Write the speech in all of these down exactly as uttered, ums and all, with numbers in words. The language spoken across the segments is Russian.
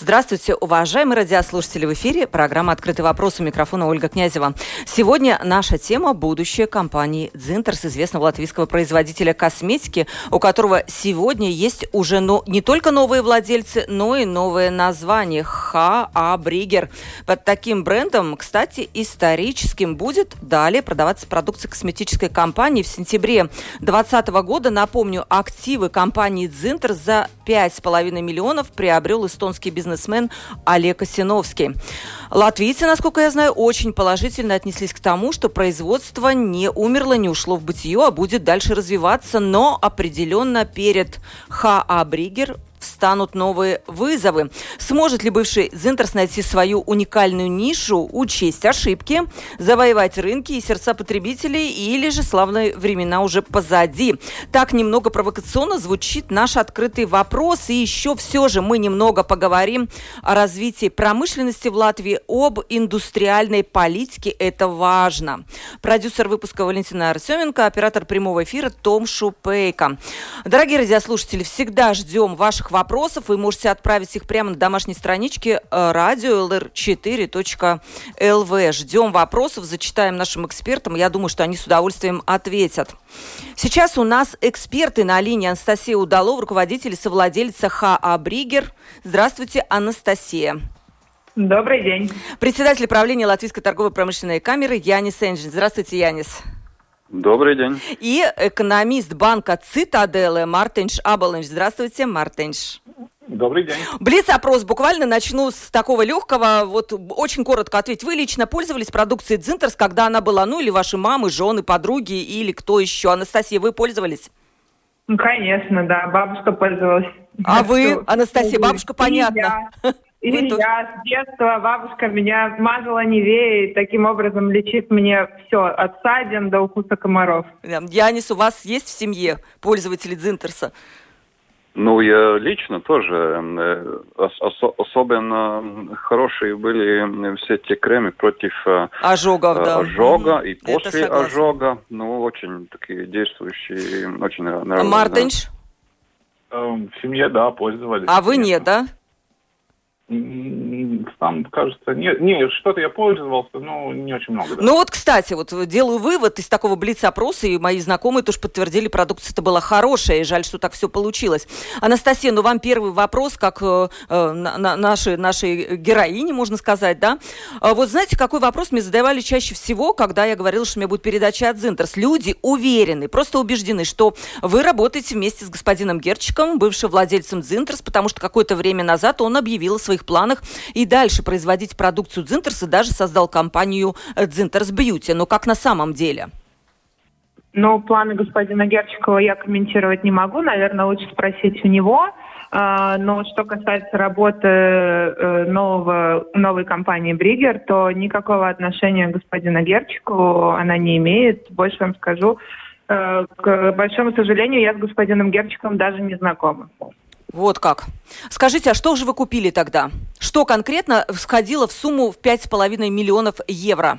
Здравствуйте, уважаемые радиослушатели. В эфире программа «Открытый вопрос», у микрофона Ольга Князева. Сегодня наша тема – будущее компании «Цинтерс», известного латвийского производителя косметики, у которого сегодня есть уже но... не только новые владельцы, но и новое название – «Ха-А-Бригер». Под таким брендом, кстати, историческим будет далее продаваться продукция косметической компании. В сентябре двадцатого года, напомню, активы компании «Цинтерс» за пять с половиной миллионов приобрел эстонский бизнес Бизнесмен Олег Осиновский. Латвийцы, насколько я знаю, очень положительно отнеслись к тому, что производство не умерло, не ушло в бытие, а будет дальше развиваться, но определенно перед «Ха-А-Бригер» встанут новые вызовы. Сможет ли бывший «Цинтерс» найти свою уникальную нишу, учесть ошибки, завоевать рынки и сердца потребителей, или же славные времена уже позади? Так немного провокационно звучит наш открытый вопрос. И еще все же мы немного поговорим о развитии промышленности в Латвии, об индустриальной политике. Это важно. Продюсер выпуска Валентина Артёменко, оператор прямого эфира Том Шупейко. Дорогие радиослушатели, всегда ждем ваших вопросов. Вы можете отправить их прямо на домашней страничке радио эл эр четыре точка эл ви. Ждем вопросов, зачитаем нашим экспертам. Я думаю, что они с удовольствием ответят. Сейчас у нас эксперты на линии. Анастасия Удалова, руководитель и совладелица «Ха-А-Бригер». Здравствуйте, Анастасия. Добрый день. Председатель правления Латвийской торгово-промышленной камеры Янис Энджин. Здравствуйте, Янис. Добрый день. И экономист банка «Цитаделла» Мартинш Абаланч. Здравствуйте, Мартинш. Добрый день. Блиц-опрос. Буквально начну с такого легкого. Вот очень коротко ответь. Вы лично пользовались продукцией «Цинтерс», когда она была? Ну, или ваши мамы, жены, подруги, или кто еще? Анастасия, вы пользовались? Ну, конечно, да. Бабушка пользовалась. А вы, Анастасия, бабушка, понятно. И Вы я тут... с детства, бабушка меня мазала Нивеей, таким образом лечит мне все, от ссадин до укуса комаров. Янис, у вас есть в семье пользователи «Цинтерса»? Ну, я лично тоже. Ос- особенно хорошие были все эти кремы против ожогов, да. ожога mm-hmm. и после ожога. Ну, очень такие действующие, очень нравятся. Мартинш? В семье, да, пользовались. А вы нет, да? Там, кажется, не, не, что-то я пользовался, но не очень много. Да. Ну вот, кстати, вот делаю вывод из такого блиц-опроса, и мои знакомые тоже подтвердили, продукция-то была хорошая, и жаль, что так все получилось. Анастасия, ну вам первый вопрос, как э, на, на, наши, нашей героине, можно сказать, да? Вот знаете, какой вопрос мне задавали чаще всего, когда я говорила, что у меня будет передача от «Цинтерс»? Люди уверены, просто убеждены, что вы работаете вместе с господином Герчиком, бывшим владельцем «Цинтерс», потому что какое-то время назад он объявил о своих планах и дальше производить продукцию «Цинтерс» и даже создал компанию «Цинтерс Бьюти». Но как на самом деле? Ну, планы господина Герчикова я комментировать не могу. Наверное, лучше спросить у него. Но что касается работы нового, новой компании «Бригер», то никакого отношения к господину Герчикову она не имеет. Больше вам скажу, к большому сожалению, я с господином Герчиковым даже не знакома. Вот как. Скажите, а что же вы купили тогда? Что конкретно входило в сумму в пять с половиной миллионов евро?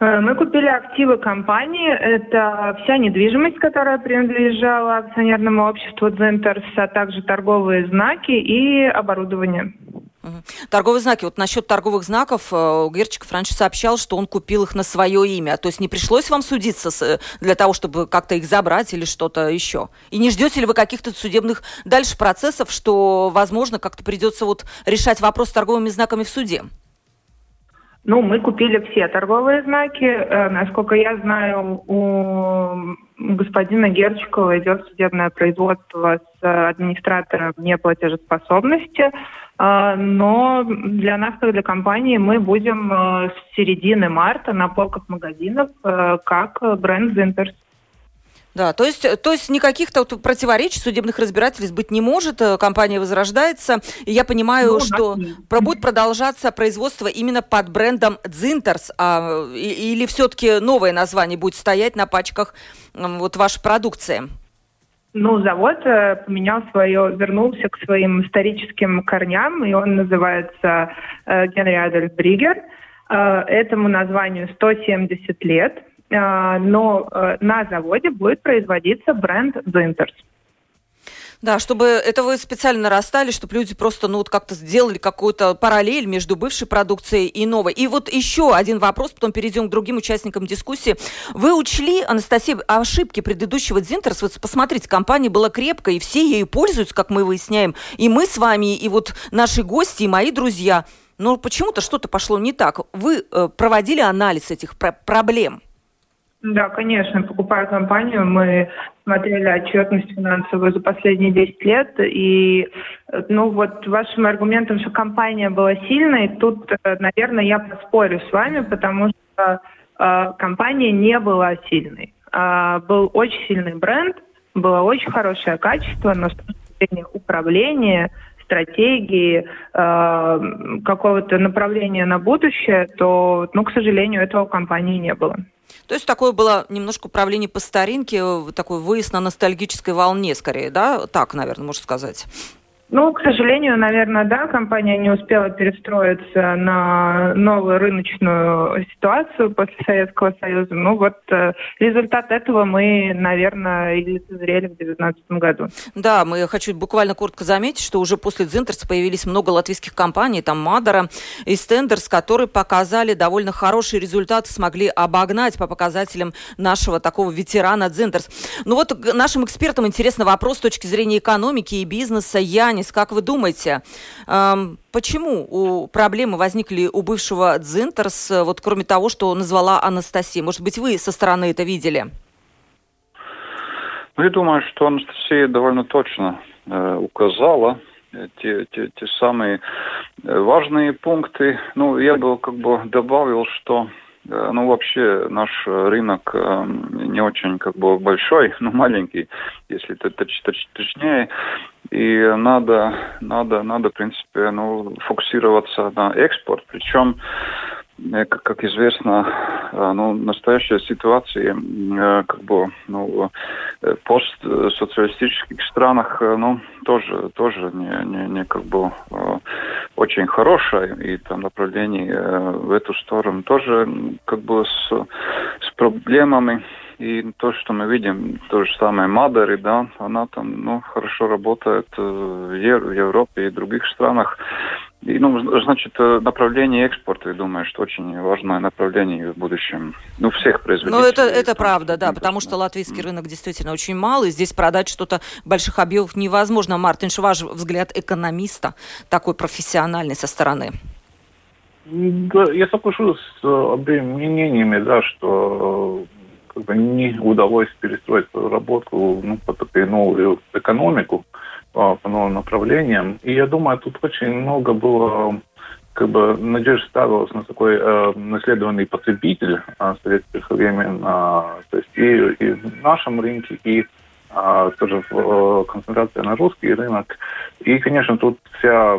Мы купили активы компании. Это вся недвижимость, которая принадлежала акционерному обществу «Цинтерс», а также торговые знаки и оборудование. Торговые знаки. Вот насчет торговых знаков Герчиков раньше сообщал, что он купил их на свое имя. То есть не пришлось вам судиться с, для того, чтобы как-то их забрать или что-то еще? И не ждете ли вы каких-то судебных дальше процессов, что, возможно, как-то придется вот решать вопрос с торговыми знаками в суде? Ну, мы купили все торговые знаки. Насколько я знаю, у господина Герчикова идет судебное производство с администратором неплатежеспособности. Но для нас, как для компании, мы будем с середины марта на полках магазинов как бренд «Цинтерс». Да, то есть, то есть никаких противоречий, судебных разбирательств быть не может, компания возрождается, и я понимаю, ну, что да, будет продолжаться производство именно под брендом «Дзинтерс», а, или все-таки новое название будет стоять на пачках вот вашей продукции? Ну, завод поменял свое, вернулся к своим историческим корням, и он называется Генри Адольф Бригер. Этому названию сто семьдесят лет. Но на заводе будет производиться бренд «Дзинтерс». Да, чтобы это вы специально расстали, чтобы люди просто, ну, вот как-то сделали какую-то параллель между бывшей продукцией и новой. И вот еще один вопрос, потом перейдем к другим участникам дискуссии. Вы учли, Анастасия, ошибки предыдущего «Дзинтерс»? Вот посмотрите, компания была крепкая, и все ею пользуются, как мы выясняем. И мы с вами, и вот наши гости, и мои друзья. Но почему-то что-то пошло не так. Вы проводили анализ этих проблем? Да, конечно. Покупая компанию, мы смотрели отчетность финансовую за последние десять лет. И, ну вот, вашим аргументом, что компания была сильной, тут, наверное, я поспорю с вами, потому что э, компания не была сильной. Э, был очень сильный бренд, было очень хорошее качество, но с точки зрения управления, стратегии, э, какого-то направления на будущее, то, ну, к сожалению, этого у компании не было. То есть такое было немножко управление по старинке, такой выезд на ностальгической волне скорее, да? Так, наверное, можно сказать. Ну, к сожалению, наверное, да. Компания не успела перестроиться на новую рыночную ситуацию после Советского Союза. Ну вот результат этого мы, наверное, и лицезрели в две тысячи девятнадцатом году. Да, мы хочу буквально коротко заметить, что уже после «Дзинтерса» появились много латвийских компаний, там «Мадера» и «Стендерс», которые показали довольно хорошие результаты, смогли обогнать по показателям нашего такого ветерана «Дзинтерс». Ну вот нашим экспертам интересен вопрос с точки зрения экономики и бизнеса. Янис, как вы думаете, почему у проблемы возникли у бывшего «Дзинтерс», вот кроме того, что назвала Анастасия? Может быть, вы со стороны это видели? Ну, я думаю, что Анастасия довольно точно э, указала те, те, те самые важные пункты. Ну, я бы как бы добавил, что ну, вообще наш рынок э, не очень как бы большой, но маленький, если это точ, точ, точнее. И надо, надо, надо, в принципе, ну, фокусироваться на экспорт. Причем, как, как известно, ну, настоящая ситуация, как бы, ну, в постсоциалистических странах, ну, тоже, тоже не, не, не как бы очень хорошая, и там направление в эту сторону тоже, как бы, с, с проблемами. И то, что мы видим, то же самое Мадери, да, она там, ну, хорошо работает в Европе и других странах. И, ну, значит, направление экспорта, я думаю, что очень важное направление в будущем. Ну, всех производителей. Ну, это, это правда, да, потому что латвийский рынок действительно очень мал, и здесь продать что-то больших объемов невозможно. Мартинш, ваш взгляд экономиста, такой профессиональный со стороны? Да, я соглашусь с обеими мнениями, да, что как бы не удалось перестроить работу, ну, по такой новую экономику, по новым направлениям. И я думаю, тут очень много было, как бы, надежда ставилась на такой э, наследованный потребитель э, советских времен, э, то есть и, и в нашем рынке, и э, тоже э, концентрация на русский рынок. И, конечно, тут вся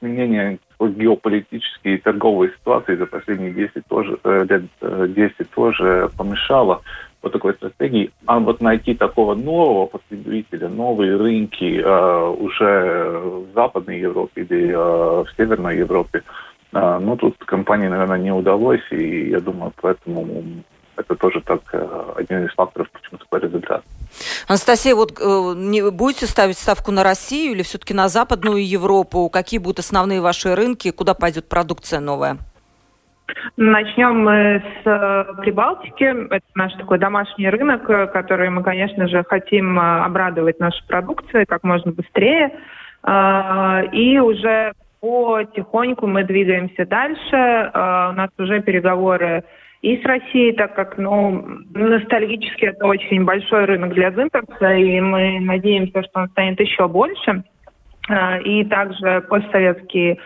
изменения геополитические и торговые ситуации за последние десять тоже, лет десять тоже помешало вот такой стратегии. А вот найти такого нового потребителя, новые рынки э, уже в Западной Европе или э, в Северной Европе, э, ну, тут компании, наверное, не удалось, и я думаю, поэтому это тоже так один из факторов, почему такой результат. Анастасия, вот не будете ставить ставку на Россию или все-таки на Западную Европу? Какие будут основные ваши рынки? Куда пойдет продукция новая? Начнем мы с Прибалтики. Это наш такой домашний рынок, который мы, конечно же, хотим обрадовать нашей продукцией как можно быстрее. И уже потихоньку мы двигаемся дальше. У нас уже переговоры и с Россией, так как, ну, ностальгически это очень большой рынок для «Дзинтерса», и мы надеемся, что он станет еще больше. И также постсоветские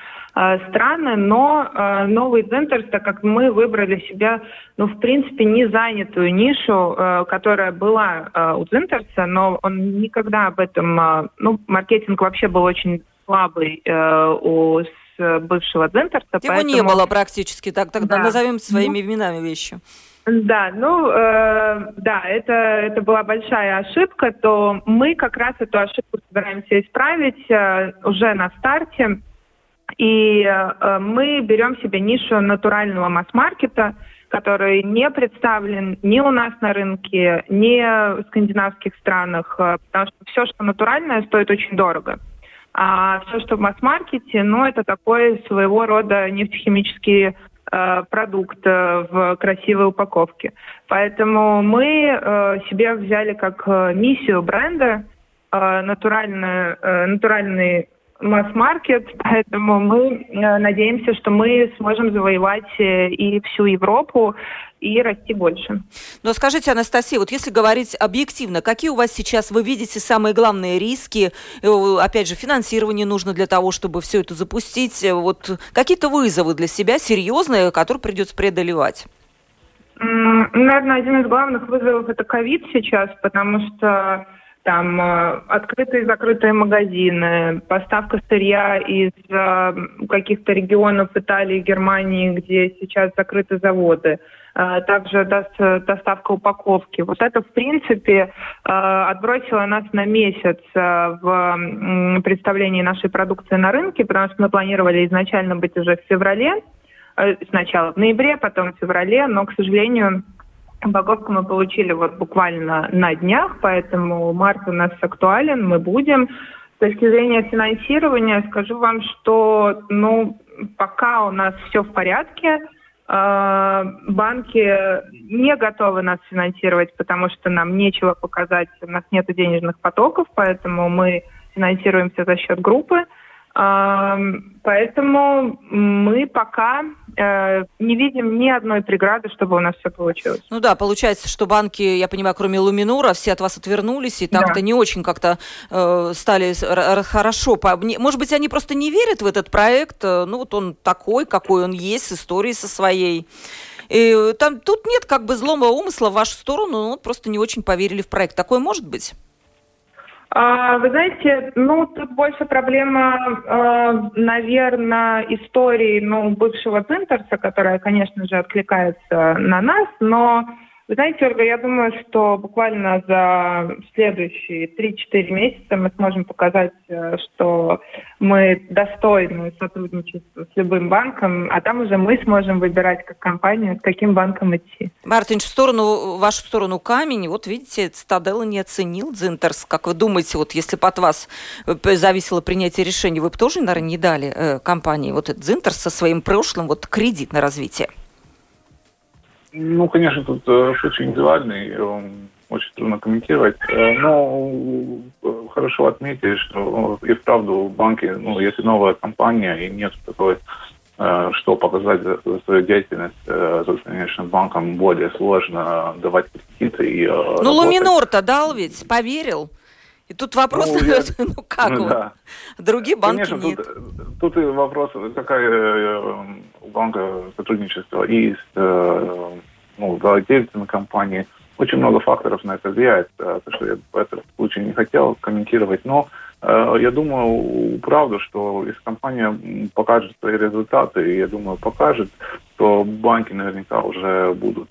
страны, но новый центр, так как мы выбрали себя, ну, в принципе, не занятую нишу, которая была у Центерса, но он никогда об этом, ну, маркетинг вообще был очень слабый у бывшего Центерса. Его поэтому... не было практически, так тогда да. назовем своими именами вещи. Да, ну, э, да, это, это была большая ошибка, то мы как раз эту ошибку собираемся исправить э, уже на старте. И э, мы берем себе нишу натурального масс-маркета, который не представлен ни у нас на рынке, ни в скандинавских странах, э, потому что все, что натуральное, стоит очень дорого. А все, что в масс-маркете, ну, это такой своего рода нефтехимический продукт в красивой упаковке. Поэтому мы себе взяли как миссию бренда натуральный, натуральный масс-маркет, поэтому мы надеемся, что мы сможем завоевать и всю Европу, и расти больше. Но скажите, Анастасия, вот если говорить объективно, какие у вас сейчас, вы видите, самые главные риски? Опять же, финансирование нужно для того, чтобы все это запустить. Вот какие-то вызовы для себя серьезные, которые придется преодолевать? Наверное, один из главных вызовов – это ковид сейчас, потому что там открытые и закрытые магазины, поставка сырья из каких-то регионов Италии, Германии, где сейчас закрыты заводы, также доставка упаковки. Вот это, в принципе, отбросило нас на месяц в представлении нашей продукции на рынке, потому что мы планировали изначально быть уже в феврале, сначала в ноябре, потом в феврале, но, к сожалению, упаковку мы получили вот буквально на днях, поэтому март у нас актуален, мы будем. С точки зрения финансирования скажу вам, что, ну, пока у нас все в порядке, банки не готовы нас финансировать, потому что нам нечего показать, у нас нет денежных потоков, поэтому мы финансируемся за счет группы. Поэтому мы пока э, не видим ни одной преграды, чтобы у нас все получилось. Ну да, получается, что банки, я понимаю, кроме Луминора, все от вас отвернулись и так-то да. не очень как-то э, стали хорошо. Может быть, они просто не верят в этот проект? Ну вот он такой, какой он есть, с историей со своей. И там, тут нет как бы злого умысла в вашу сторону, но просто не очень поверили в проект. Такое может быть? Вы знаете, ну, тут больше проблема, наверное, истории, ну, бывшего Центерса, которая, конечно же, откликается на нас, но, вы знаете, Ольга, я думаю, что буквально за следующие три-четыре месяца мы сможем показать, что мы достойны сотрудничества с любым банком, а там уже мы сможем выбирать как компания, с каким банком идти. Мартинш, в сторону, в вашу сторону камень. Вот видите, Цитаделла не оценил Центерс. Как вы думаете, вот если бы от вас зависело принятие решения, вы бы тоже, наверное, не дали э, компании вот этот Центерс со своим прошлым вот, кредит на развитие? Ну, конечно, тут случай индивидуальный. Очень трудно комментировать, но хорошо отметить, что и вправду банки, ну, если новая компания и нет такой, что показать за свою деятельность, то, конечно, банкам более сложно давать кредиты и работать. Ну, Луминор-то дал ведь, поверил. И тут вопрос, ну, я... ну как ну, вот, да. другие банки Конечно, нет. Тут, тут и вопрос, какая у банка сотрудничество и с ну, владельцами компании. Очень много факторов на это влияет, так что я в этом случае не хотел комментировать. Но я думаю, правда, что если компания покажет свои результаты, я думаю, покажет, то банки наверняка уже будут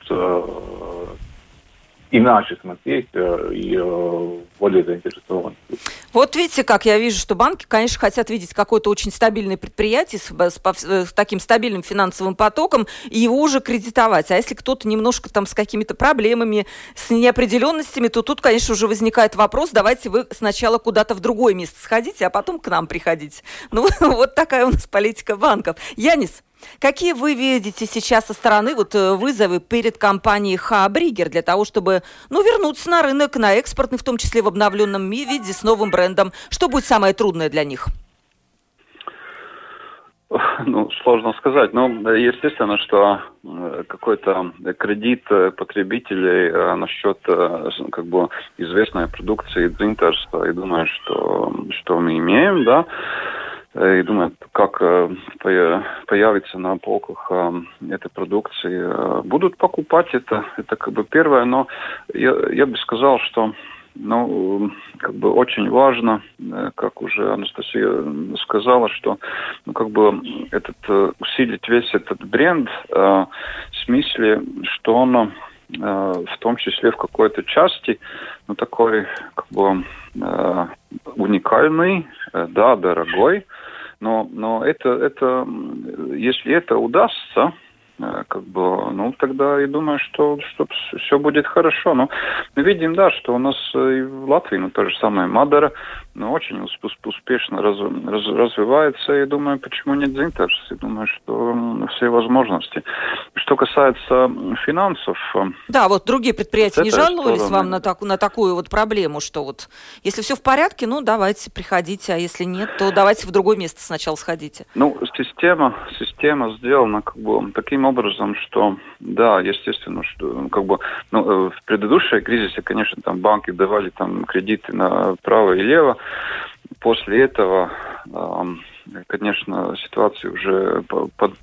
иначе смотреть и более заинтересованы. Вот видите, как я вижу, что банки, конечно, хотят видеть какое-то очень стабильное предприятие с, с, с таким стабильным финансовым потоком и его уже кредитовать. А если кто-то немножко там с какими-то проблемами, с неопределенностями, то тут, конечно, уже возникает вопрос, давайте вы сначала куда-то в другое место сходите, а потом к нам приходите. Ну, вот такая у нас политика банков. Янис, какие вы видите сейчас со стороны вот, вызовы перед компанией Ха-А-Бригер для того, чтобы ну, вернуться на рынок, на экспортный, в том числе в обновленном виде, с новым брендом? Что будет самое трудное для них? Ну, сложно сказать. Но естественно, что какой-то кредит потребителей насчет как бы, известной продукции Центерса, я думаю, что, что мы имеем, да. и думаем, как появится на полках этой продукции. Будут покупать это, это как бы первое, но я, я бы сказал, что ну, как бы очень важно, как уже Анастасия сказала, что ну, как бы этот, усилить весь этот бренд э, в смысле, что он э, в том числе в какой-то части ну, такой как бы э, уникальный, э, да, дорогой, но, но это, это, если это удастся, как бы, ну, тогда я думаю, что, что все будет хорошо. Но мы видим, да, что у нас и в Латвии, ну, то же самое Мадера, ну, очень успешно раз, раз, развивается. Я думаю, почему нет Центра? Я думаю, что все возможности. Что касается финансов... Да, вот другие предприятия не жаловались стороны. Вам на, так, на такую вот проблему, что вот если все в порядке, ну, давайте приходите, а если нет, то давайте в другое место сначала сходите. Ну, система, система сделана как бы таким образом, что, да, естественно, что, как бы, ну, в предыдущей кризисе, конечно, там банки давали там кредиты направо и лево. После этого, конечно, ситуация уже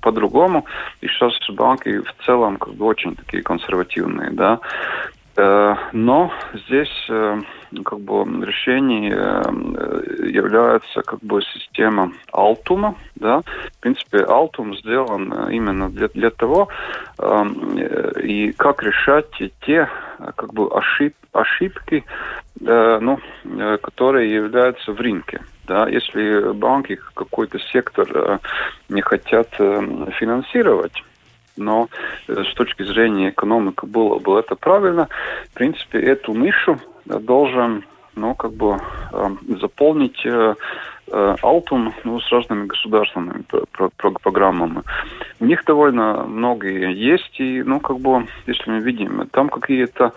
по-другому. И сейчас банки в целом как бы очень такие консервативные, да. Но здесь как бы решение является как бы система Altuma, да. В принципе, Altum сделан именно для, для того, и как решать те как бы ошиб, ошибки, ну, которые являются в рынке. Да, если банки какой-то сектор не хотят финансировать, но с точки зрения экономики было бы это правильно. В принципе, эту нишу должен, ну, как бы, э, заполнить э, э, Altum, ну, с разными государственными про- про- программами. У них довольно многие есть, и, ну, как бы, если мы видим, там какие-то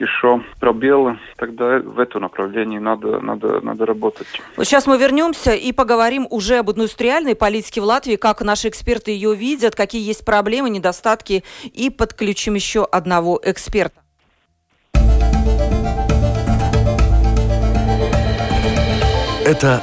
еще пробелы, тогда в этом направлении надо, надо, надо работать. Вот сейчас мы вернемся и поговорим уже об индустриальной политике в Латвии, как наши эксперты ее видят, какие есть проблемы, недостатки, и подключим еще одного эксперта. Это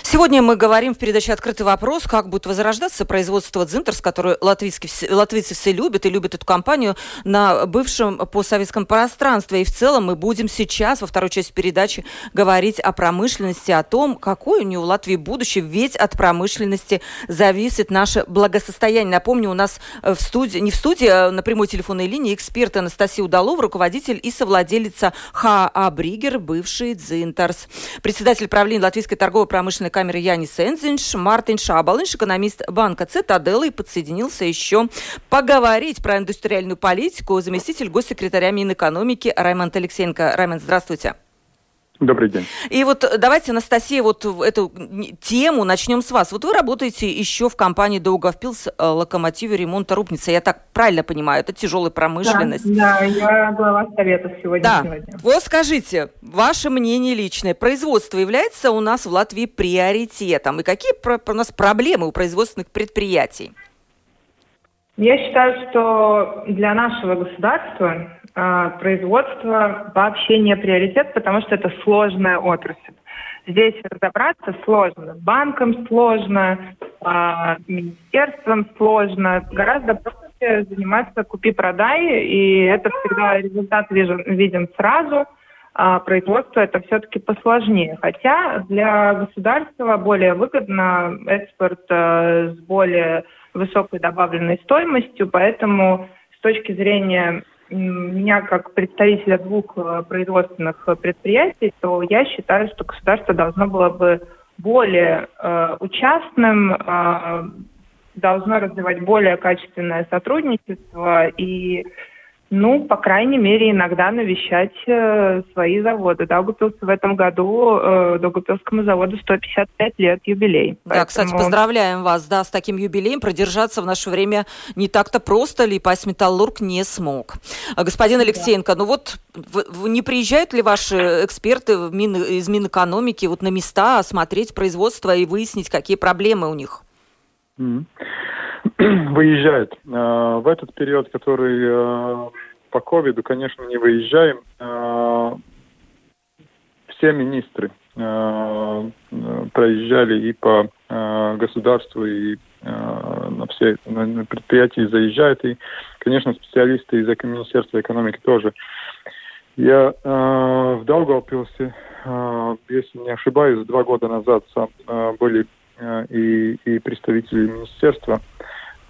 Сегодня мы говорим в передаче «Открытый вопрос», как будет возрождаться производство «Центерс», которое латвийцы все любят, и любят эту компанию на бывшем постсоветском пространстве. И в целом мы будем сейчас, во второй части передачи, говорить о промышленности, о том, какое у нее в Латвии будущее, ведь от промышленности зависит наше благосостояние. Напомню, у нас в студии, не в студии, а на прямой телефонной линии эксперт Анастасия Удалова, руководитель и совладелица Ха-А-Бригер, бывший «Центерс», председатель правления Латвийской торгово-промышленной камеры Янис Энджинш, Мартинш Абаланч, экономист банка «Цитаделла», и подсоединился еще поговорить про индустриальную политику заместитель госсекретаря Минэкономики Раймонд Алексеенко. Раймонд, здравствуйте. Добрый день. И вот давайте, Анастасия, вот эту тему начнем с вас. Вот вы работаете еще в компании «Доугавпилс», локомотиве ремонта «Рубница». Я так правильно понимаю, это тяжелая промышленность. Да, да, я глава советов сегодняшнего дня. Вот скажите, ваше мнение личное. Производство является у нас в Латвии приоритетом? И какие у нас проблемы у производственных предприятий? Я считаю, что для нашего государства производство вообще не приоритет, потому что это сложная отрасль. Здесь разобраться сложно. Банкам сложно, министерствам сложно. Гораздо проще заниматься купи-продай, и это всегда результат виден сразу. А производство это все-таки посложнее. Хотя для государства более выгодно экспорт с более высокой добавленной стоимостью, поэтому с точки зрения меня как представителя двух производственных предприятий, то я считаю, что государство должно было бы более э, участным, э, должно развивать более качественное сотрудничество и, ну, по крайней мере, иногда навещать э, свои заводы. Доугавпилсу в этом году, э, Доугавпилскому заводу сто пятьдесят пять лет, юбилей. Да, поэтому... кстати, поздравляем вас, да, с таким юбилеем. Продержаться в наше время не так-то просто, Липайс-Металлург не смог. А, господин Алексеенко, да. ну вот в, в, не приезжают ли ваши эксперты в мин, из Минэкономики вот на места осмотреть производство и выяснить, какие проблемы у них? Mm-hmm. выезжает. В этот период, который по ковиду, конечно, не выезжаем. Все министры проезжали и по государству, и на все на предприятия заезжают. И, конечно, специалисты из Министерства экономики тоже. Я в Доугавпилсе, если не ошибаюсь, два года назад были и, и представители министерства.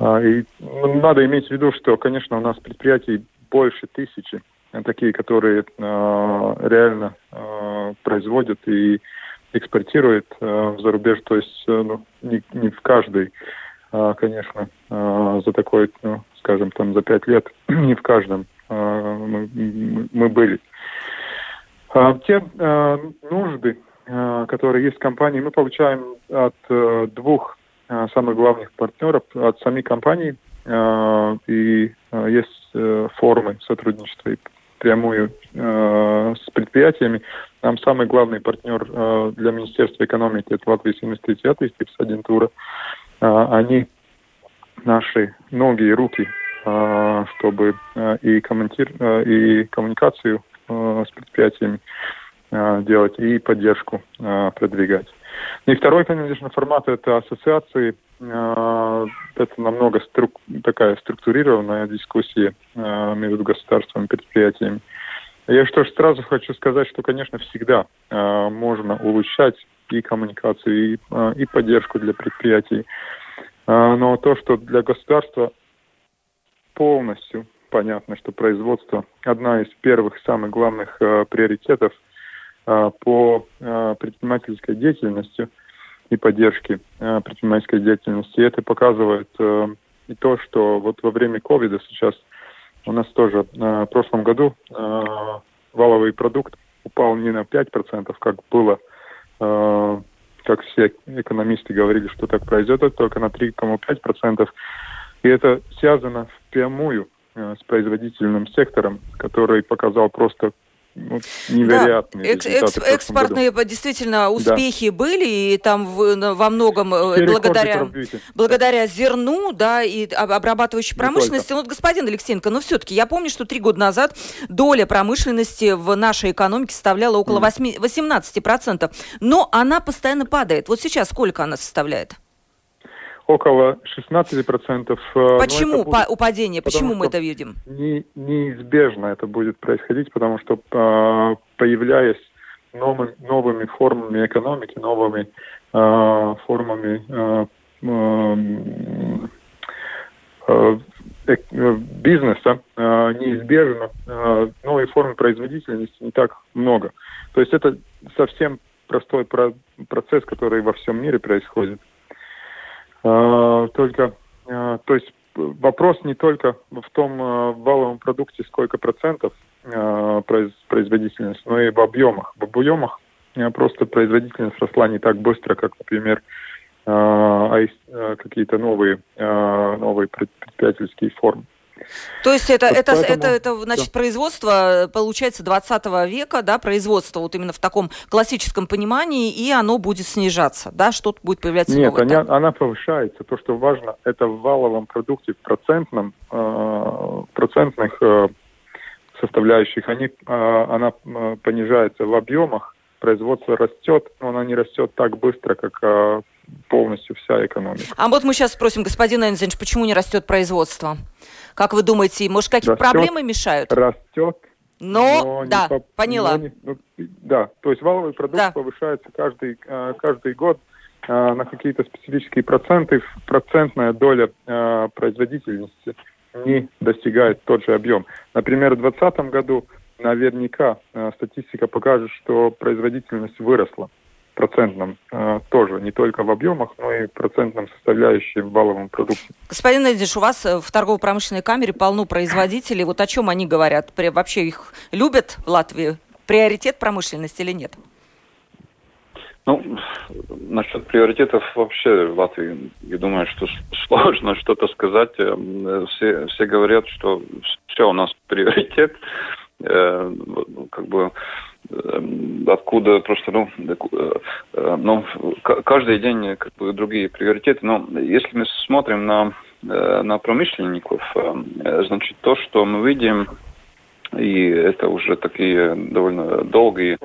И надо иметь в виду, что, конечно, у нас предприятий больше тысячи, такие, которые реально производят и экспортируют в зарубеж. То есть ну, не, не в каждой, конечно, за такой, ну, скажем, там за пять лет, не в каждом мы, мы были. Те нужды, которые есть в компании, мы получаем от э, двух э, самых главных партнеров, от самих компаний, э, и э, есть э, формы сотрудничества и прямую э, с предприятиями. Нам самый главный партнер э, для Министерства экономики — это Латвийское инвестиционное агентство, агентура. Э, они наши ноги и руки, э, чтобы э, и, комментир, э, и коммуникацию э, с предприятиями делать и поддержку э, продвигать. И второй, конечно, формат — это ассоциации. Э, это намного струк, такая структурированная дискуссия э, между государством и предприятиями. Я что ж сразу хочу сказать, что, конечно, всегда э, можно улучшать и коммуникацию, и, э, и поддержку для предприятий. Э, но то, что для государства полностью понятно, что производство — одна из первых самых главных э, приоритетов по предпринимательской деятельности и поддержке предпринимательской деятельности. И это показывает и то, что вот во время ковида сейчас у нас тоже в прошлом году валовый продукт упал не на пять процентов, как было, как все экономисты говорили, что так произойдет, только на три и пять десятых процента. И это связано впрямую с производительным сектором, который показал просто ну, невероятные да, результаты. Экс- экспортные действительно успехи да. были, и там в, во многом благодаря, благодаря зерну, да, и обрабатывающей не промышленности. Вот, господин Алексеенко, но все-таки я помню, что три года назад доля промышленности в нашей экономике составляла около восемнадцати процентов, но она постоянно падает. Вот сейчас сколько она составляет? Около шестнадцати процентов. Почему будет, упадение? Почему мы это видим? Не, неизбежно это будет происходить, потому что, появляясь новыми, новыми формами экономики, новыми э, формами э, э, э, бизнеса, э, неизбежно э, новые формы производительности не так много. То есть это совсем простой про- процесс, который во всем мире происходит. Только, то есть вопрос не только в том валовом продукте, сколько процентов производительность, но и в объемах. В объемах просто производительность росла не так быстро, как, например, какие-то новые, новые предпринимательские формы. То есть это, это, поэтому, это, это значит, да. производство, получается, двадцатого века, да, производство вот именно в таком классическом понимании, и оно будет снижаться, да, что-то будет появляться новое. Нет, она, она повышается. То, что важно, это в валовом продукте, в процентном, э, процентных э, составляющих, они, э, она понижается в объемах, производство растет, но она не растет так быстро, как э, полностью вся экономика. А вот мы сейчас спросим, господин Энджин, почему не растет производство? Как вы думаете, может, какие-то растет, проблемы мешают? Растет. Но, но да, не, поняла. Но не, ну, да, то есть валовый продукт да. повышается каждый, каждый год на какие-то специфические проценты. Процентная доля производительности не достигает тот же объем. Например, в двадцатом году наверняка статистика покажет, что производительность выросла. Процентном э, тоже, не только в объемах, но и в процентном составляющей в валовом продукте. Господин Эдиш, у вас в торгово-промышленной камере полно производителей. Вот о чем они говорят? При, вообще их любят в Латвии? Приоритет промышленности или нет? Ну, насчет приоритетов вообще в Латвии, я думаю, что сложно что-то сказать. Все, все говорят, что все у нас приоритет. Э, как бы откуда просто, ну, ну, каждый день как бы другие приоритеты. Но если мы смотрим на на промышленников, значит, то, что мы видим, и это уже такие довольно долгие,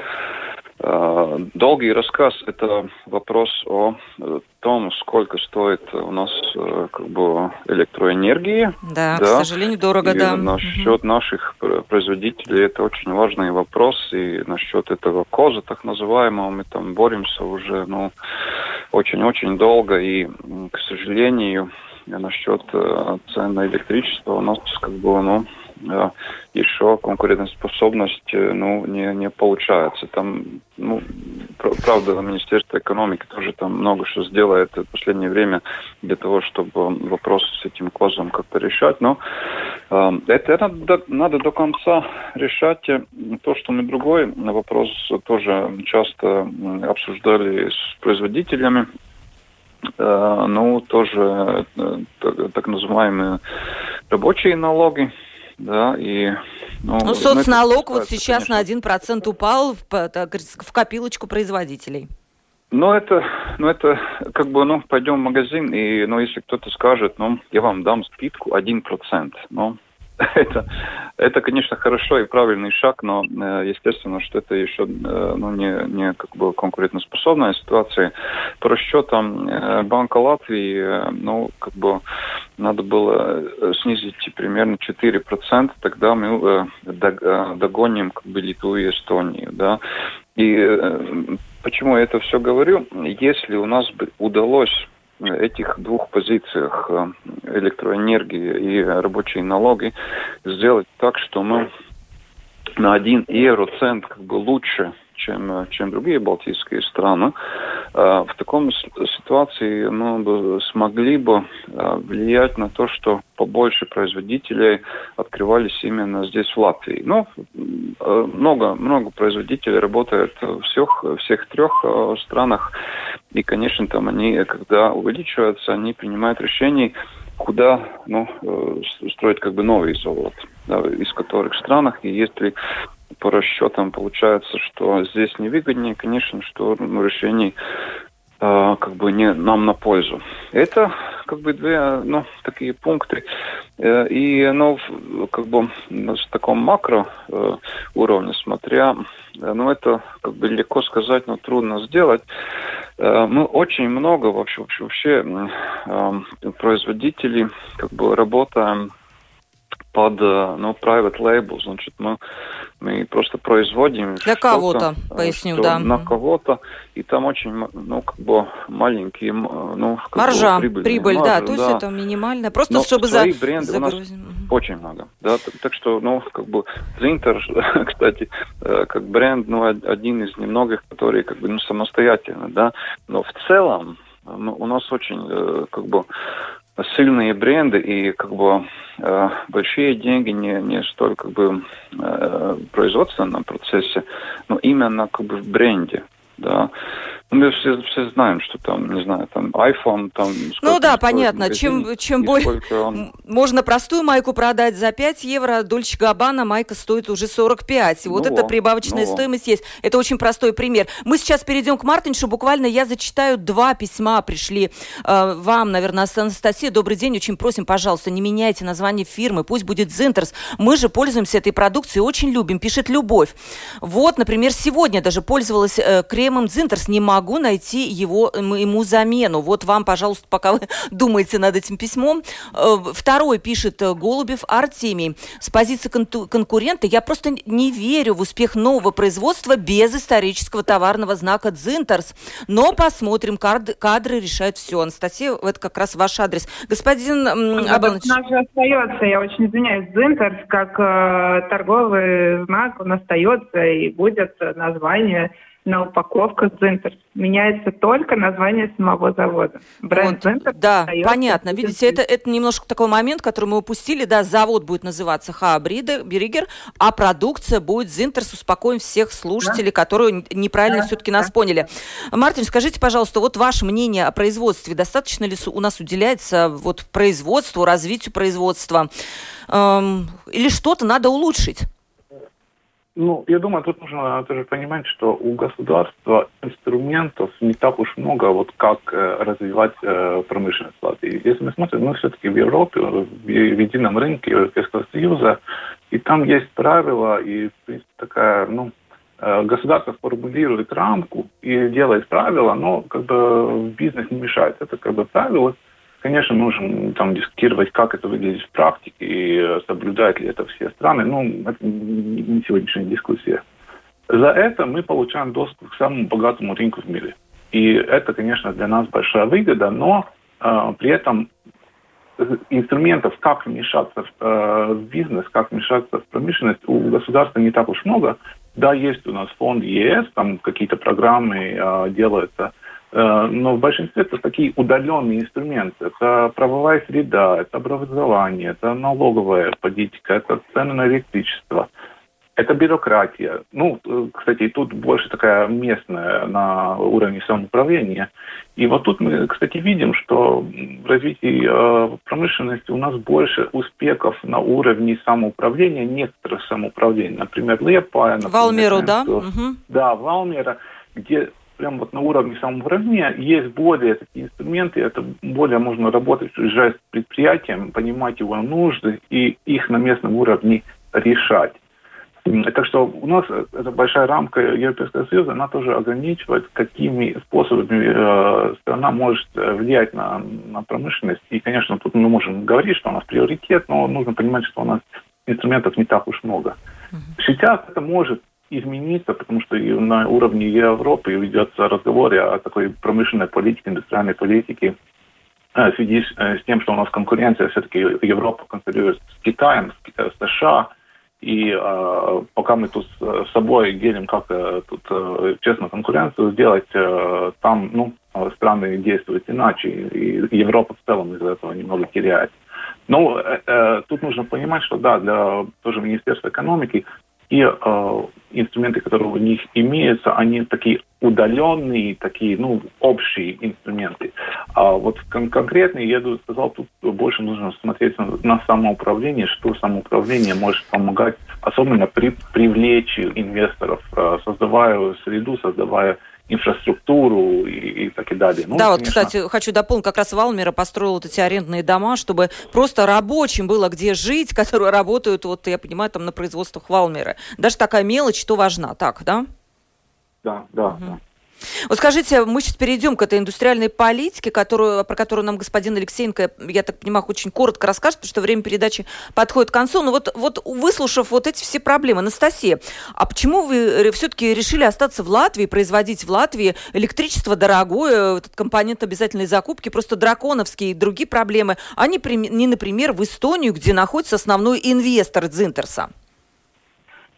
долгий рассказ, это вопрос о том, сколько стоит у нас как бы электроэнергии. Да, да. К сожалению, дорого, и да. Насчет угу. наших производителей это очень важный вопрос, и насчет этого коза, так называемого, мы там боремся уже, ну, очень-очень долго, и, к сожалению, насчет цен на электричество у нас как бы, ну, еще конкурентоспособность, ну, не, не получается. Там, ну, правда, Министерство экономики тоже там много что сделает в последнее время для того, чтобы вопрос с этим козом как-то решать, но э, это надо, надо до конца решать. То, что мы другой вопрос тоже часто обсуждали с производителями, э, ну, тоже э, так, так называемые рабочие налоги. Да, и, ну, ну, соцналог вот сейчас конечно. на один процент упал в, в копилочку производителей. Ну, это, ну, это как бы, ну, пойдем в магазин, и, ну, если кто-то скажет, ну, я вам дам скидку один процент, ну, это, это, конечно, хорошо и правильный шаг, но, естественно, что это еще, ну, не, не как бы конкурентоспособная ситуация. По расчетам Банка Латвии, ну, как бы, надо было снизить примерно четыре процента, тогда мы догоним как бы Литву и Эстонию, да. И почему я это все говорю? Если у нас бы удалось этих двух позициях, электроэнергии и рабочие налоги, сделать так, что мы на один евроцент как бы лучше, чем, чем другие балтийские страны, в таком ситуации мы смогли бы влиять на то, что побольше производителей открывались именно здесь, в Латвии. Ну, много, много производителей работает в всех, всех трех странах, и, конечно, там они, когда увеличиваются, они принимают решение, куда, ну, строить как бы новый завод, да, из которых странах, и если по расчетам получается, что здесь невыгоднее, конечно, что, ну, решений э, как бы не нам на пользу. Это как бы две, ну, такие пункты. Э, и, ну, как бы с таком макро э, уровне смотря, э, ну, это как бы легко сказать, но трудно сделать. Э, мы очень много вообще, вообще, вообще э, производителей как бы работаем под, ну, private label, значит, мы, мы просто производим для кого-то, поясню, да, на кого-то, и там очень, ну, как бы маленькие, ну, как маржа, бы, прибыль, маржа, да, то есть да. это минимально, просто но чтобы за загрузим. Очень много, да, так, так что, ну, как бы Цинтер, кстати, как бренд, ну, один из немногих, которые как бы, ну, самостоятельно, да, но в целом у нас очень, как бы, сильные бренды, и как бы э, большие деньги не, не столько как бы э, в производственном процессе, но именно как бы в бренде. Да. Мы все, все знаем, что там, не знаю, там iPhone, там... Ну да, понятно. Магазин, чем чем больше... Он... Можно простую майку продать за пять евро, Дольче Габбана майка стоит уже сорок пять. И ну вот во, эта прибавочная ну стоимость во. есть. Это очень простой пример. Мы сейчас перейдем к Мартиншу. Буквально я зачитаю два письма, пришли э, вам, наверное, Анастасия. Добрый день. Очень просим, пожалуйста, не меняйте название фирмы. Пусть будет Цинтерс. Мы же пользуемся этой продукцией, очень любим. Пишет Любовь. Вот, например, сегодня даже пользовалась э, кремом Цинтерс. Не могу Могу найти его, ему замену. Вот вам, пожалуйста, пока вы думаете над этим письмом. Второй пишет Голубев Артемий. С позиции кон- конкурента я просто не верю в успех нового производства без исторического товарного знака Цинтерс. Но посмотрим, кад- кадры решают все. Анастасия, это как раз ваш адрес. Господин Абаланч. У нас же остается, я очень извиняюсь, Цинтерс как э, торговый знак, он остается и будет название на упаковках Цинтерс. Меняется только название самого завода. Бренд Цинтерс. Вот, да, понятно. Видите, это, это немножко такой момент, который мы упустили. Да, завод будет называться Ха-А-Бригер, а продукция будет Цинтерс. Успокоим всех слушателей, да? которые неправильно да. все-таки нас да. поняли. Мартин, скажите, пожалуйста, вот ваше мнение о производстве. Достаточно ли у нас уделяется вот производству, развитию производства? Эм, или что-то надо улучшить? Ну, я думаю, тут нужно тоже понимать, что у государства инструментов не так уж много, вот как э, развивать э, промышленность Латвии. Если мы смотрим, мы все-таки в Европе, в едином рынке Европейского Союза, и там есть правила, и, в принципе, такая, ну, э, государство формулирует рамку и делает правила, но как бы бизнес не мешает. Это как бы правила. Конечно, нужно там дискутировать, как это выглядит в практике и соблюдают ли это все страны. Ну, это не сегодняшняя дискуссия. За это мы получаем доступ к самому богатому рынку в мире. И это, конечно, для нас большая выгода, но э, при этом инструментов, как вмешаться в, э, в бизнес, как вмешаться в промышленность, у государства не так уж много. Да, есть у нас фонд ЕС, там какие-то программы э, делаются. Но в большинстве это такие удаленные инструменты. Это правовая среда, это образование, это налоговая политика, это цены на электричество, это бюрократия. Ну, кстати, тут больше такая местная на уровне самоуправления. И вот тут мы, кстати, видим, что в развитии промышленности у нас больше успехов на уровне самоуправления, некоторых самоуправлений. Например, Лепая. Валмеру, да? Угу. Да, Валмера, где... прям вот на уровне самоуправления есть более такие инструменты, это более можно работать уже с предприятием, понимать его нужды и их на местном уровне решать. Так что у нас эта большая рамка Европейского Союза, она тоже ограничивает, какими способами э, страна может влиять на, на промышленность. И, конечно, тут мы можем говорить, что у нас приоритет, но нужно понимать, что у нас инструментов не так уж много. Сейчас это может измениться, потому что и на уровне Европы ведется разговор о такой промышленной политике, индустриальной политике, в связи с тем, что у нас конкуренция, все-таки Европа конкурирует с Китаем, с США, и пока мы тут с собой делим, как тут честно конкуренцию сделать, там ну, страны действуют иначе, и Европа в целом из-за этого немного теряет. Но тут нужно понимать, что да, для тоже Министерства экономики и э, инструменты, которые у них имеются, они такие удаленные, такие, ну, общие инструменты. А вот кон- конкретные, я бы сказал, тут больше нужно смотреть на, на самоуправление, что самоуправление может помогать, особенно при привлечь инвесторов, э, создавая среду, создавая инфраструктуру и, и так и далее. Ну, да, вот, конечно... кстати, хочу дополнить, как раз Валмера построил вот эти арендные дома, чтобы просто рабочим было где жить, которые работают, вот я понимаю, там на производствах Валмера. Даже такая мелочь, то важна, так, да? Да, да, угу. да. Вот скажите, мы сейчас перейдем к этой индустриальной политике, которую, про которую нам господин Алексеенко, я так понимаю, очень коротко расскажет, потому что время передачи подходит к концу. Но вот, вот выслушав вот эти все проблемы, Анастасия, а почему вы все-таки решили остаться в Латвии, производить в Латвии электричество дорогое, этот компонент обязательной закупки, просто драконовские и другие проблемы, а не, не, например, в Эстонию, где находится основной инвестор Цинтерса?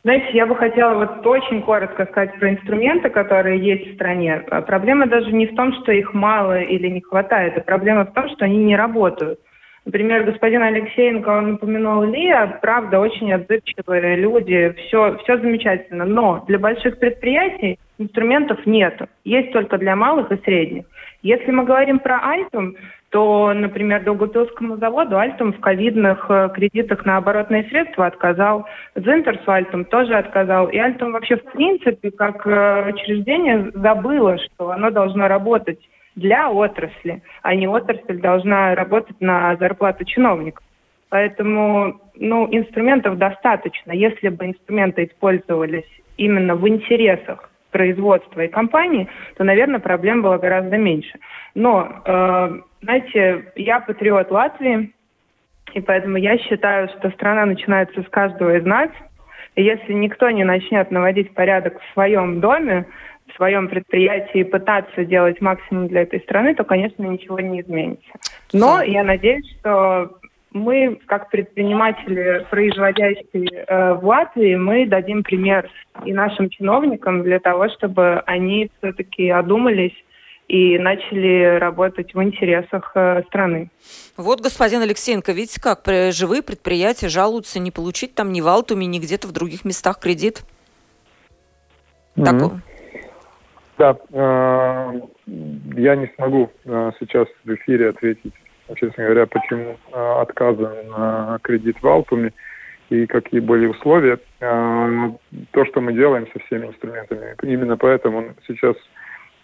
Знаете, я бы хотела вот очень коротко сказать про инструменты, которые есть в стране. Проблема даже не в том, что их мало или не хватает, а проблема в том, что они не работают. Например, господин Алексеенко, он упомянул Илья, правда, очень отзывчивые люди, все, все замечательно. Но для больших предприятий инструментов нет, есть только для малых и средних. Если мы говорим про Altum, то, например, Доугавпилскому заводу Altum в ковидных кредитах на оборотные средства отказал, Цинтерсу Altum тоже отказал. И Altum вообще, в принципе, как учреждение забыло, что оно должно работать для отрасли, а не отрасль должна работать на зарплату чиновников. Поэтому ну, инструментов достаточно. Если бы инструменты использовались именно в интересах производства и компании, то, наверное, проблем было гораздо меньше. Но, э, знаете, я патриот Латвии, и поэтому я считаю, что страна начинается с каждого из нас. И если никто не начнет наводить порядок в своем доме, в своем предприятии и пытаться делать максимум для этой страны, то, конечно, ничего не изменится. Но я надеюсь, что мы, как предприниматели, производящие э, в Латвии, мы дадим пример и нашим чиновникам для того, чтобы они все-таки одумались и начали работать в интересах э, страны. Вот, господин Алексеенко, видите, как живые предприятия жалуются не получить там ни в Алтуме, ни где-то в других местах кредит. Mm-hmm. Так... Да, э, я не смогу э, сейчас в эфире ответить, честно говоря, почему отказан кредит в Алтуме. и какие были условия, то, что мы делаем со всеми инструментами. Именно поэтому сейчас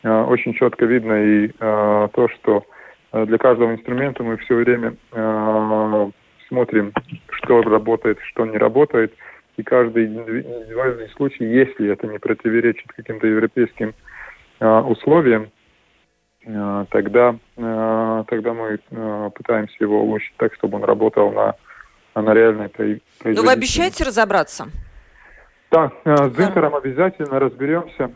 очень четко видно и то, что для каждого инструмента мы все время смотрим, что работает, что не работает, и каждый индивидуальный случай, если это не противоречит каким-то европейским условиям, тогда, тогда мы пытаемся его улучшить так, чтобы он работал на, на реальной производительности. Но вы обещаете разобраться? Да, с Интером обязательно разберемся,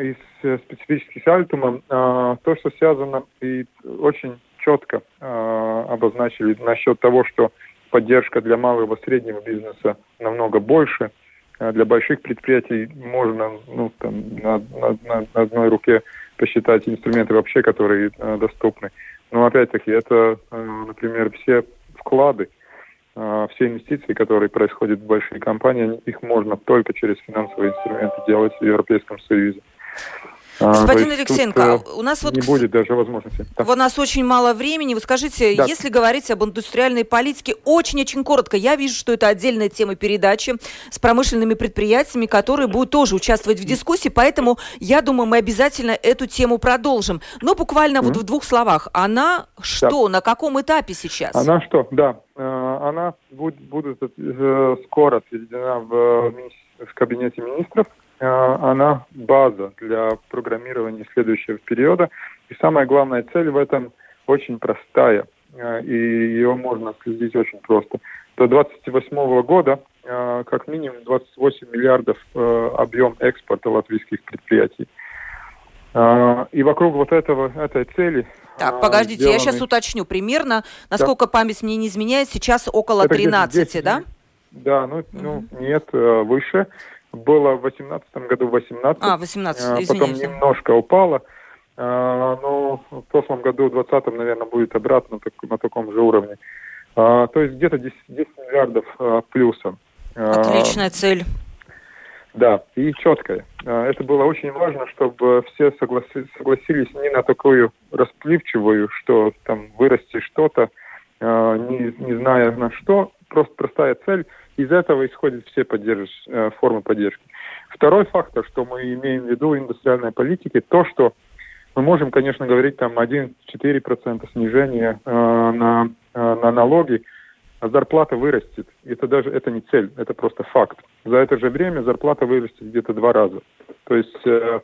и с специфически с Альтумом. То, что связано, и очень четко обозначили насчет того, что поддержка для малого и среднего бизнеса намного больше. Для больших предприятий можно ну, там, на, на, на одной руке посчитать инструменты вообще, которые э, доступны. Но опять-таки это, э, например, все вклады, э, все инвестиции, которые происходят в большие компании, их можно только через финансовые инструменты делать в Европейском Союзе. Господин а, Алексеенко, у нас вот... Не будет даже возможности. Да. У нас очень мало времени. Вы скажите, да. Если говорить об индустриальной политике, очень-очень коротко. Я вижу, что это отдельная тема передачи с промышленными предприятиями, которые будут тоже участвовать в дискуссии. Поэтому, я думаю, мы обязательно эту тему продолжим. Но буквально mm-hmm. вот в двух словах. Она что? Да. На каком этапе сейчас? Она что? Да. Она будет, будет скоро сведена в, в кабинете министров. Она база для программирования следующего периода. И самая главная цель в этом очень простая, и ее можно отследить очень просто. До двадцать восьмого года как минимум двадцать восемь миллиардов объем экспорта латвийских предприятий. И вокруг вот этого, этой цели... Так, подождите, сделаны... я сейчас уточню примерно, насколько да. память мне не изменяет, сейчас около это тринадцати, да? Да, ну, ну mm-hmm. нет, выше... Было в двадцать восемнадцатом году восемнадцать, а, восемнадцать. Потом немножко упало, но в прошлом году, в двадцатом, наверное, будет обратно на таком же уровне. То есть где-то десять миллиардов плюсом. Отличная цель. Да, и четкая. Это было очень важно, чтобы все согласились не на такую расплывчивую, что там вырасти что-то, не, не зная на что, просто простая цель. Из этого исходят все поддерж... формы поддержки. Второй фактор, что мы имеем в виду в индустриальной политике, то, что мы можем, конечно, говорить там один-четыре процента снижения э, на, э, на налоги, а зарплата вырастет. Это даже это не цель, это просто факт. За это же время зарплата вырастет где-то два раза. То есть э,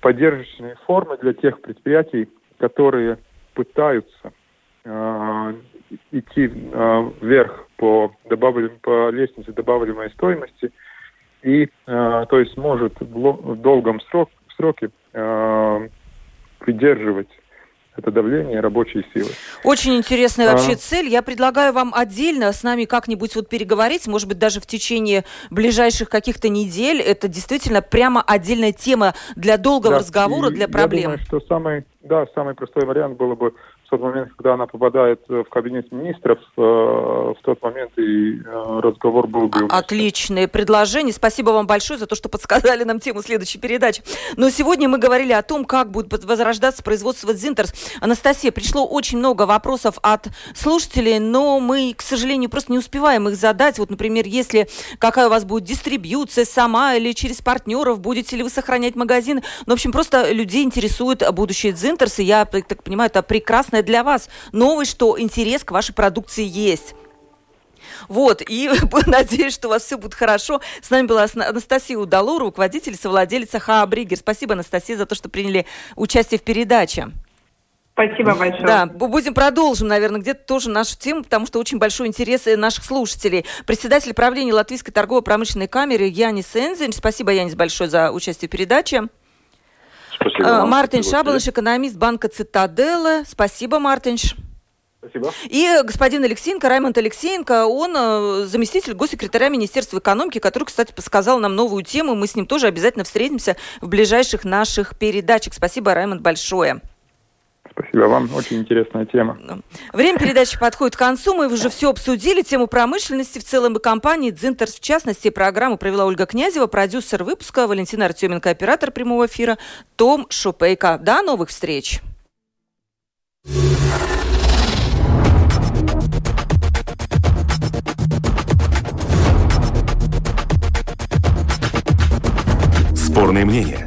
поддержечные формы для тех предприятий, которые пытаются э, идти э, вверх по, добавлен, по лестнице добавляемой стоимости, и, э, то есть, может в, ло, в долгом срок, в сроке э, придерживать это давление рабочей силы. Очень интересная а... вообще цель. Я предлагаю вам отдельно с нами как-нибудь вот переговорить, может быть, даже в течение ближайших каких-то недель. Это действительно прямо отдельная тема для долгого да, разговора, для проблем. Я думаю, что самый, да, самый простой вариант было бы в тот момент, когда она попадает в кабинет министров, в тот момент и разговор был бы... Отличное предложение. Спасибо вам большое за то, что подсказали нам тему следующей передачи. Но сегодня мы говорили о том, как будет возрождаться производство Дзинтерс. Анастасия, пришло очень много вопросов от слушателей, но мы, к сожалению, просто не успеваем их задать. Вот, например, если какая у вас будет дистрибьюция сама или через партнеров, будете ли вы сохранять магазин. Ну, в общем, просто людей интересует будущее Дзинтерс, и я так понимаю, это прекрасная для вас новость, что интерес к вашей продукции есть. Вот, и надеюсь, что у вас все будет хорошо. С нами была Анастасия Удалова, руководитель и совладелица Ха-А-Бригер. Спасибо, Анастасия, за то, что приняли участие в передаче. Спасибо большое. Да, будем продолжим, наверное, где-то тоже нашу тему, потому что очень большой интерес наших слушателей. Председатель правления Латвийской торгово-промышленной камеры Янис Энджин. Спасибо, Янис, большое за участие в передаче. Спасибо. Мартинш Абаланч, экономист банка «Цитаделла». Спасибо, Мартинш. Спасибо. И господин Алексеенко, Раймонд Алексеенко, он заместитель госсекретаря Министерства экономики, который, кстати, подсказал нам новую тему. Мы с ним тоже обязательно встретимся в ближайших наших передачах. Спасибо, Раймонд, большое. Спасибо вам. Очень интересная тема. Время передачи подходит к концу. Мы уже все обсудили. Тему промышленности в целом и компании «Дзинтерс» в частности. Программу провела Ольга Князева, продюсер выпуска, Валентина Артёменко, оператор прямого эфира, Том Шупейко. До новых встреч! Бесспорные мнения.